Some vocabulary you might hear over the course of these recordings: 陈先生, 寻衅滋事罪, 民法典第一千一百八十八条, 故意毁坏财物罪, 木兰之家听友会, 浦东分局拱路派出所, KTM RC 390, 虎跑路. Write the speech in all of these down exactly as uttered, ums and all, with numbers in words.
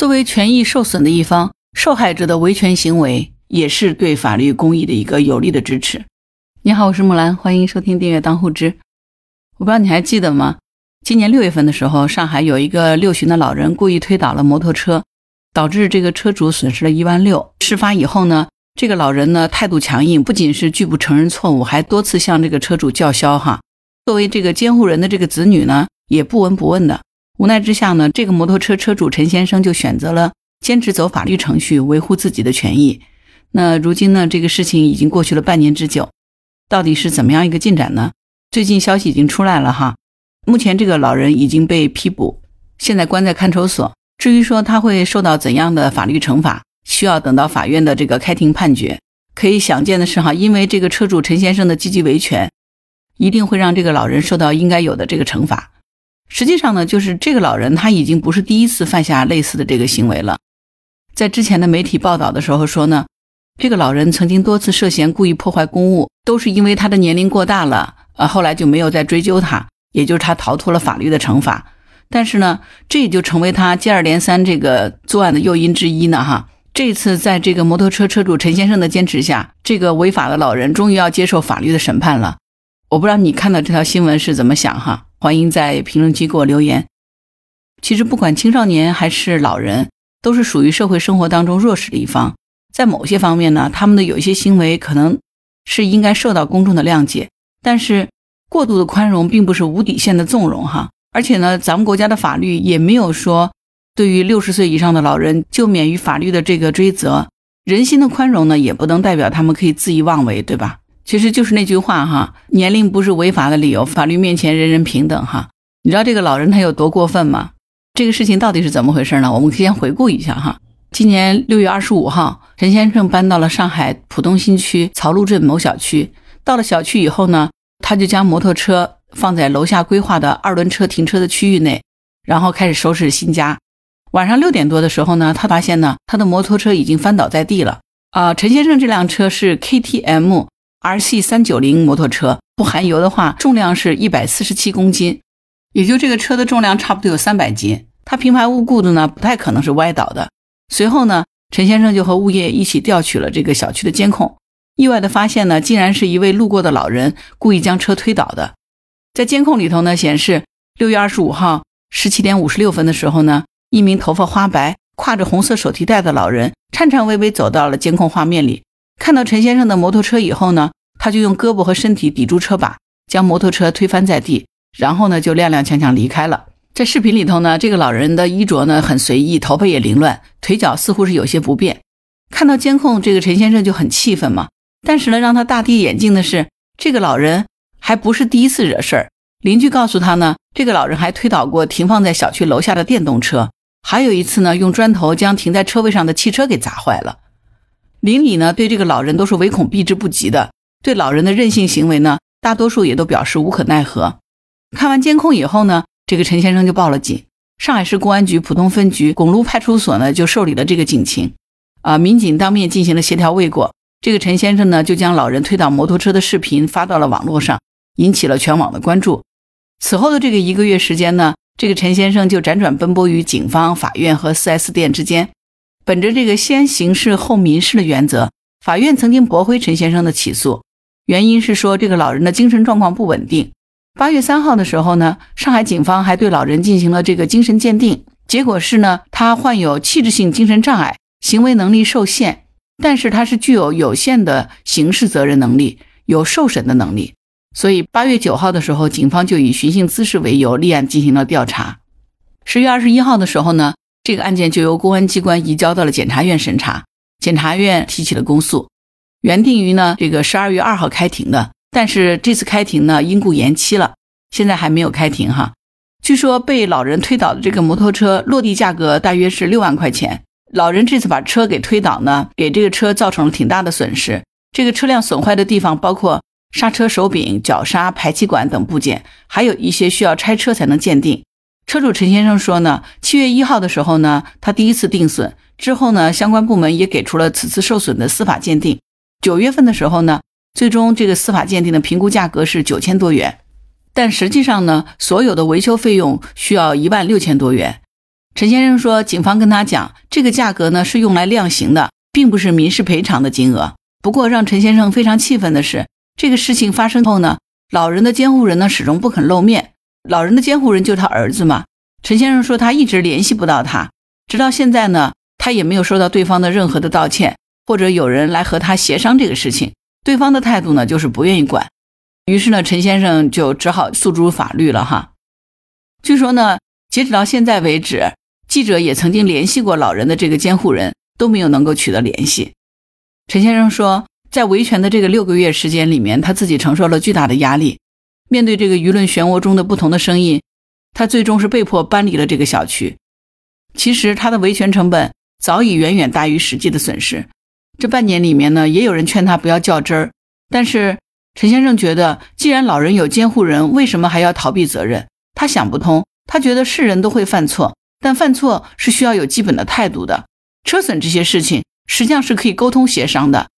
作为权益受损的一方，受害者的维权行为也是对法律公益的一个有力的支持。你好，我是木兰，欢迎收听订阅当户知。我不知道你还记得吗？今年六月份的时候，上海有一个六旬的老人故意推倒了摩托车，导致这个车主损失了一万六。事发以后呢，这个老人呢态度强硬，不仅是拒不承认错误，还多次向这个车主叫嚣哈。作为这个监护人的这个子女呢，也不闻不问的。无奈之下呢，这个摩托车车主陈先生就选择了坚持走法律程序，维护自己的权益。那如今呢，这个事情已经过去了半年之久，到底是怎么样一个进展呢？最近消息已经出来了哈。目前这个老人已经被批捕，现在关在看守所。至于说他会受到怎样的法律惩罚，需要等到法院的这个开庭判决。可以想见的是哈，因为这个车主陈先生的积极维权，一定会让这个老人受到应该有的这个惩罚。实际上呢，就是这个老人他已经不是第一次犯下类似的这个行为了。在之前的媒体报道的时候说呢，这个老人曾经多次涉嫌故意破坏公物，都是因为他的年龄过大了，呃，后来就没有再追究他，也就是他逃脱了法律的惩罚。但是呢，这也就成为他接二连三这个作案的诱因之一呢哈。这次在这个摩托车车主陈先生的坚持下，这个违法的老人终于要接受法律的审判了。我不知道你看到这条新闻是怎么想哈，欢迎在评论区给我留言。其实不管青少年还是老人，都是属于社会生活当中弱势的一方。在某些方面呢，他们的有一些行为可能是应该受到公众的谅解，但是过度的宽容并不是无底线的纵容哈。而且呢，咱们国家的法律也没有说对于六十岁以上的老人就免于法律的这个追责。人心的宽容呢，也不能代表他们可以恣意妄为，对吧？其实就是那句话哈，年龄不是违法的理由，法律面前人人平等哈。你知道这个老人他有多过分吗？这个事情到底是怎么回事呢？我们先回顾一下哈。今年六月二十五号，陈先生搬到了上海浦东新区曹路镇某小区。到了小区以后呢，他就将摩托车放在楼下规划的二轮车停车的区域内，然后开始收拾新家。晚上六点多的时候呢，他发现呢，他的摩托车已经翻倒在地了。啊、呃，陈先生这辆车是 K T M R C 三九零 摩托车，不含油的话，重量是一百四十七公斤，也就这个车的重量差不多有三百斤。他平白无故的呢，不太可能是歪倒的。随后呢，陈先生就和物业一起调取了这个小区的监控，意外的发现呢，竟然是一位路过的老人故意将车推倒的。在监控里头呢，显示六月二十五号 十七点五十六分的时候呢，一名头发花白、挎着红色手提袋的老人颤颤巍巍走到了监控画面里。看到陈先生的摩托车以后呢，他就用胳膊和身体抵住车把，将摩托车推翻在地，然后呢就踉踉跄跄离开了。在视频里头呢，这个老人的衣着呢很随意，头发也凌乱，腿脚似乎是有些不便。看到监控，这个陈先生就很气愤嘛。但是呢，让他大跌眼镜的是，这个老人还不是第一次惹事儿。邻居告诉他呢，这个老人还推倒过停放在小区楼下的电动车，还有一次呢，用砖头将停在车位上的汽车给砸坏了。邻里呢，对这个老人都是唯恐避之不及的，对老人的任性行为呢，大多数也都表示无可奈何。看完监控以后呢，这个陈先生就报了警。上海市公安局浦东分局拱路派出所呢，就受理了这个警情。啊，民警当面进行了协调未果，这个陈先生呢，就将老人推倒摩托车的视频发到了网络上，引起了全网的关注。此后的这个一个月时间呢，这个陈先生就辗转奔波于警方、法院和 四 S 店之间。本着这个先刑事后民事的原则，法院曾经驳回陈先生的起诉，原因是说这个老人的精神状况不稳定。八月三号的时候呢，上海警方还对老人进行了这个精神鉴定，结果是呢，他患有器质性精神障碍，行为能力受限，但是他是具有有限的刑事责任能力，有受审的能力。所以八月九号的时候，警方就以寻衅滋事为由立案进行了调查。十月二十一号的时候呢，这个案件就由公安机关移交到了检察院审查，检察院提起了公诉，原定于呢这个十二月二号开庭的，但是这次开庭呢因故延期了，现在还没有开庭哈。据说被老人推倒的这个摩托车落地价格大约是六万块钱，老人这次把车给推倒呢，给这个车造成了挺大的损失。这个车辆损坏的地方包括刹车手柄、脚刹、排气管等部件，还有一些需要拆车才能鉴定。车主陈先生说呢，七月一号的时候呢，他第一次定损，之后呢，相关部门也给出了此次受损的司法鉴定。九月份的时候呢，最终这个司法鉴定的评估价格是九千多元，但实际上呢，所有的维修费用需要一万六千多元。陈先生说，警方跟他讲，这个价格呢是用来量刑的，并不是民事赔偿的金额。不过让陈先生非常气愤的是，这个事情发生后呢，老人的监护人呢始终不肯露面。老人的监护人就是他儿子嘛。陈先生说他一直联系不到他，直到现在呢，他也没有收到对方的任何的道歉，或者有人来和他协商这个事情。对方的态度呢就是不愿意管。于是呢，陈先生就只好诉诸法律了哈。据说呢，截止到现在为止，记者也曾经联系过老人的这个监护人，都没有能够取得联系。陈先生说，在维权的这个六个月时间里面，他自己承受了巨大的压力。面对这个舆论漩涡中的不同的声音，他最终是被迫搬离了这个小区。其实他的维权成本早已远远大于实际的损失。这半年里面呢，也有人劝他不要较真儿，但是陈先生觉得，既然老人有监护人，为什么还要逃避责任？他想不通，他觉得是人都会犯错，但犯错是需要有基本的态度的。车损这些事情实际上是可以沟通协商的，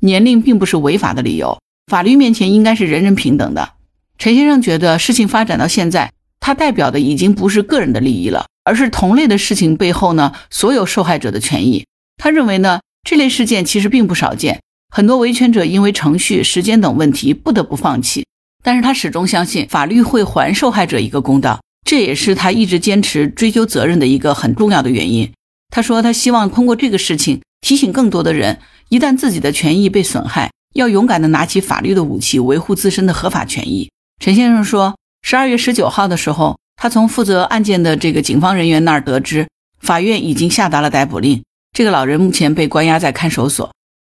年龄并不是违法的理由，法律面前应该是人人平等的。陈先生觉得事情发展到现在，他代表的已经不是个人的利益了，而是同类的事情背后呢，所有受害者的权益。他认为呢，这类事件其实并不少见，很多维权者因为程序、时间等问题不得不放弃，但是他始终相信法律会还受害者一个公道，这也是他一直坚持追究责任的一个很重要的原因。他说，他希望通过这个事情提醒更多的人，一旦自己的权益被损害，要勇敢地拿起法律的武器，维护自身的合法权益。陈先生说，十二月十九号的时候，他从负责案件的这个警方人员那儿得知，法院已经下达了逮捕令，这个老人目前被关押在看守所。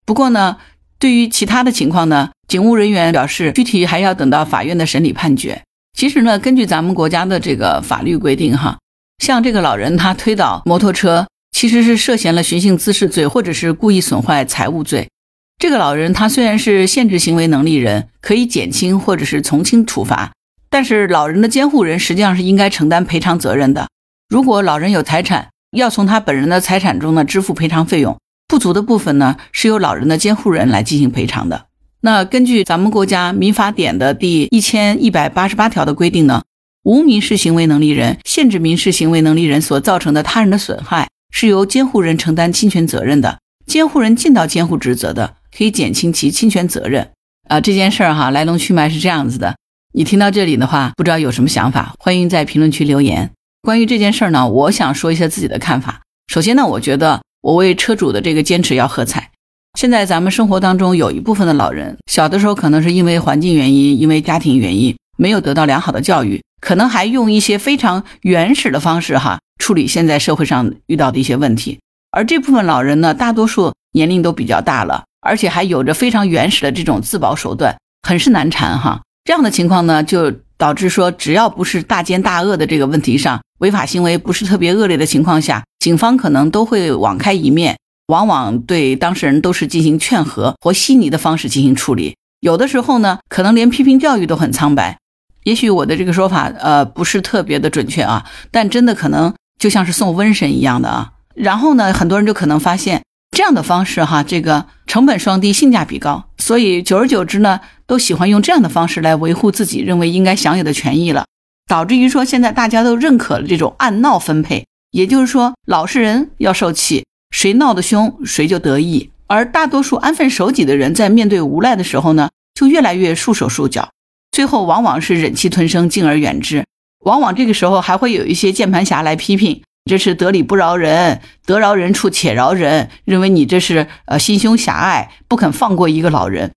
不过呢，对于其他的情况呢，警务人员表示具体还要等到法院的审理判决。其实呢，根据咱们国家的这个法律规定哈，像这个老人他推倒摩托车，其实是涉嫌了寻衅滋事罪或者是故意损坏财物罪。这个老人他虽然是限制行为能力人，可以减轻或者是从轻处罚，但是老人的监护人实际上是应该承担赔偿责任的。如果老人有财产，要从他本人的财产中呢支付赔偿费用，不足的部分呢是由老人的监护人来进行赔偿的。那根据咱们国家民法典的第一千一百八十八条的规定呢，无民事行为能力人限制民事行为能力人所造成的他人的损害，是由监护人承担侵权责任的，监护人尽到监护职责的，可以减轻其侵权责任。啊，这件事儿哈，来龙去脉是这样子的。你听到这里的话，不知道有什么想法，欢迎在评论区留言。关于这件事呢，我想说一下自己的看法。首先呢，我觉得我为车主的这个坚持要喝彩。现在咱们生活当中有一部分的老人，小的时候可能是因为环境原因，因为家庭原因，没有得到良好的教育，可能还用一些非常原始的方式哈处理现在社会上遇到的一些问题。而这部分老人呢，大多数年龄都比较大了，而且还有着非常原始的这种自保手段，很是难缠哈。这样的情况呢，就导致说，只要不是大奸大恶的这个问题上，违法行为不是特别恶劣的情况下，警方可能都会网开一面，往往对当事人都是进行劝和或稀泥的方式进行处理。有的时候呢，可能连批评教育都很苍白。也许我的这个说法呃不是特别的准确啊，但真的可能就像是送瘟神一样的啊。然后呢，很多人就可能发现这样的方式哈，这个成本双低，性价比高，所以久而久之呢，都喜欢用这样的方式来维护自己认为应该享有的权益了，导致于说现在大家都认可了这种按闹分配，也就是说老实人要受气，谁闹得凶谁就得意，而大多数安分守己的人在面对无赖的时候呢，就越来越束手束脚，最后往往是忍气吞声，敬而远之。往往这个时候还会有一些键盘侠来批评，这是得理不饶人，得饶人处且饶人，认为你这是呃心胸狭隘，不肯放过一个老人，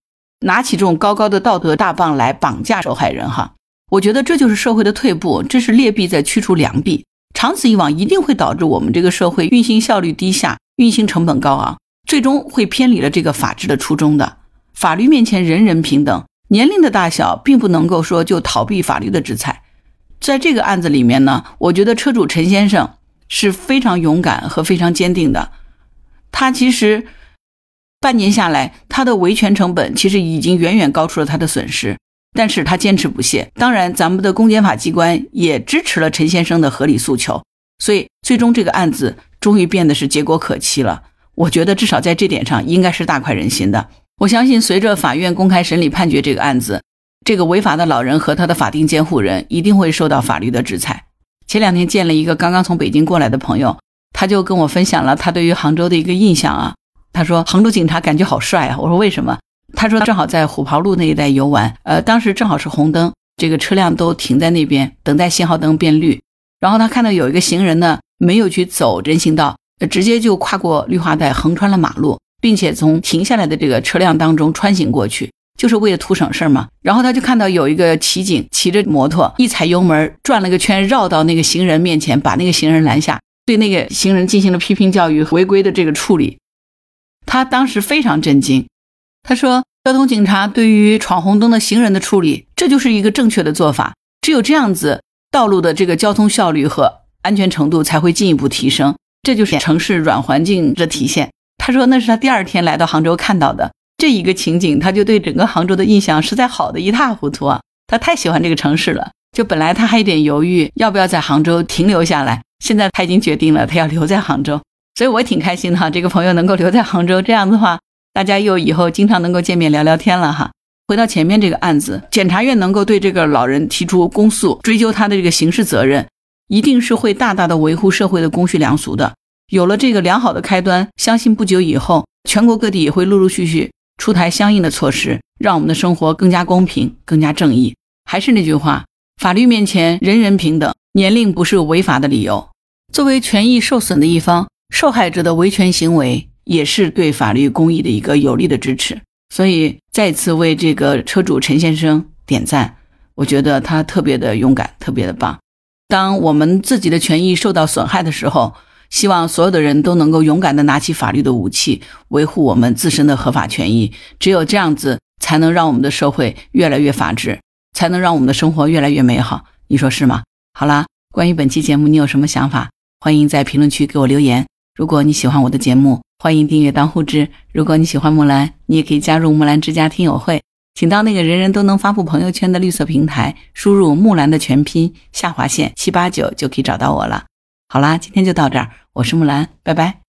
拿起这种高高的道德大棒来绑架受害人哈。我觉得这就是社会的退步，这是劣币在驱除良币，长此以往一定会导致我们这个社会运行效率低下，运行成本高昂，最终会偏离了这个法治的初衷的。法律面前人人平等，年龄的大小并不能够说就逃避法律的制裁。在这个案子里面呢，我觉得车主陈先生是非常勇敢和非常坚定的。他其实半年下来，他的维权成本其实已经远远高出了他的损失，但是他坚持不懈。当然咱们的公检法机关也支持了陈先生的合理诉求，所以最终这个案子终于变得是结果可期了。我觉得至少在这点上应该是大快人心的。我相信随着法院公开审理判决这个案子，这个违法的老人和他的法定监护人一定会受到法律的制裁。前两天见了一个刚刚从北京过来的朋友，他就跟我分享了他对于杭州的一个印象啊。他说杭州警察感觉好帅啊。我说为什么？他说正好在虎跑路那一带游玩，呃，当时正好是红灯，这个车辆都停在那边等待信号灯变绿，然后他看到有一个行人呢没有去走人行道，直接就跨过绿化带横穿了马路，并且从停下来的这个车辆当中穿行过去，就是为了图省事嘛。然后他就看到有一个骑警骑着摩托一踩油门转了个圈，绕到那个行人面前，把那个行人拦下，对那个行人进行了批评教育，违规的这个处理。他当时非常震惊，他说交通警察对于闯红灯的行人的处理，这就是一个正确的做法，只有这样子道路的这个交通效率和安全程度才会进一步提升，这就是城市软环境的体现。他说那是他第二天来到杭州看到的这一个情景，他就对整个杭州的印象实在好的一塌糊涂啊！他太喜欢这个城市了，就本来他还有点犹豫要不要在杭州停留下来，现在他已经决定了他要留在杭州，所以我也挺开心的哈，这个朋友能够留在杭州，这样的话大家又以后经常能够见面聊聊天了哈。回到前面这个案子，检察院能够对这个老人提出公诉，追究他的这个刑事责任，一定是会大大的维护社会的公序良俗的。有了这个良好的开端，相信不久以后全国各地也会陆陆续续出台相应的措施，让我们的生活更加公平更加正义。还是那句话，法律面前人人平等，年龄不是违法的理由。作为权益受损的一方，受害者的维权行为也是对法律公益的一个有力的支持。所以再次为这个车主陈先生点赞，我觉得他特别的勇敢，特别的棒。当我们自己的权益受到损害的时候，希望所有的人都能够勇敢地拿起法律的武器，维护我们自身的合法权益。只有这样子，才能让我们的社会越来越法治，才能让我们的生活越来越美好。你说是吗？好啦，关于本期节目你有什么想法？欢迎在评论区给我留言。如果你喜欢我的节目，欢迎订阅当户知。如果你喜欢木兰，你也可以加入木兰之家听友会。请到那个人人都能发布朋友圈的绿色平台，输入木兰的全拼下划线七八九就可以找到我了。好啦，今天就到这儿，我是木兰，拜拜。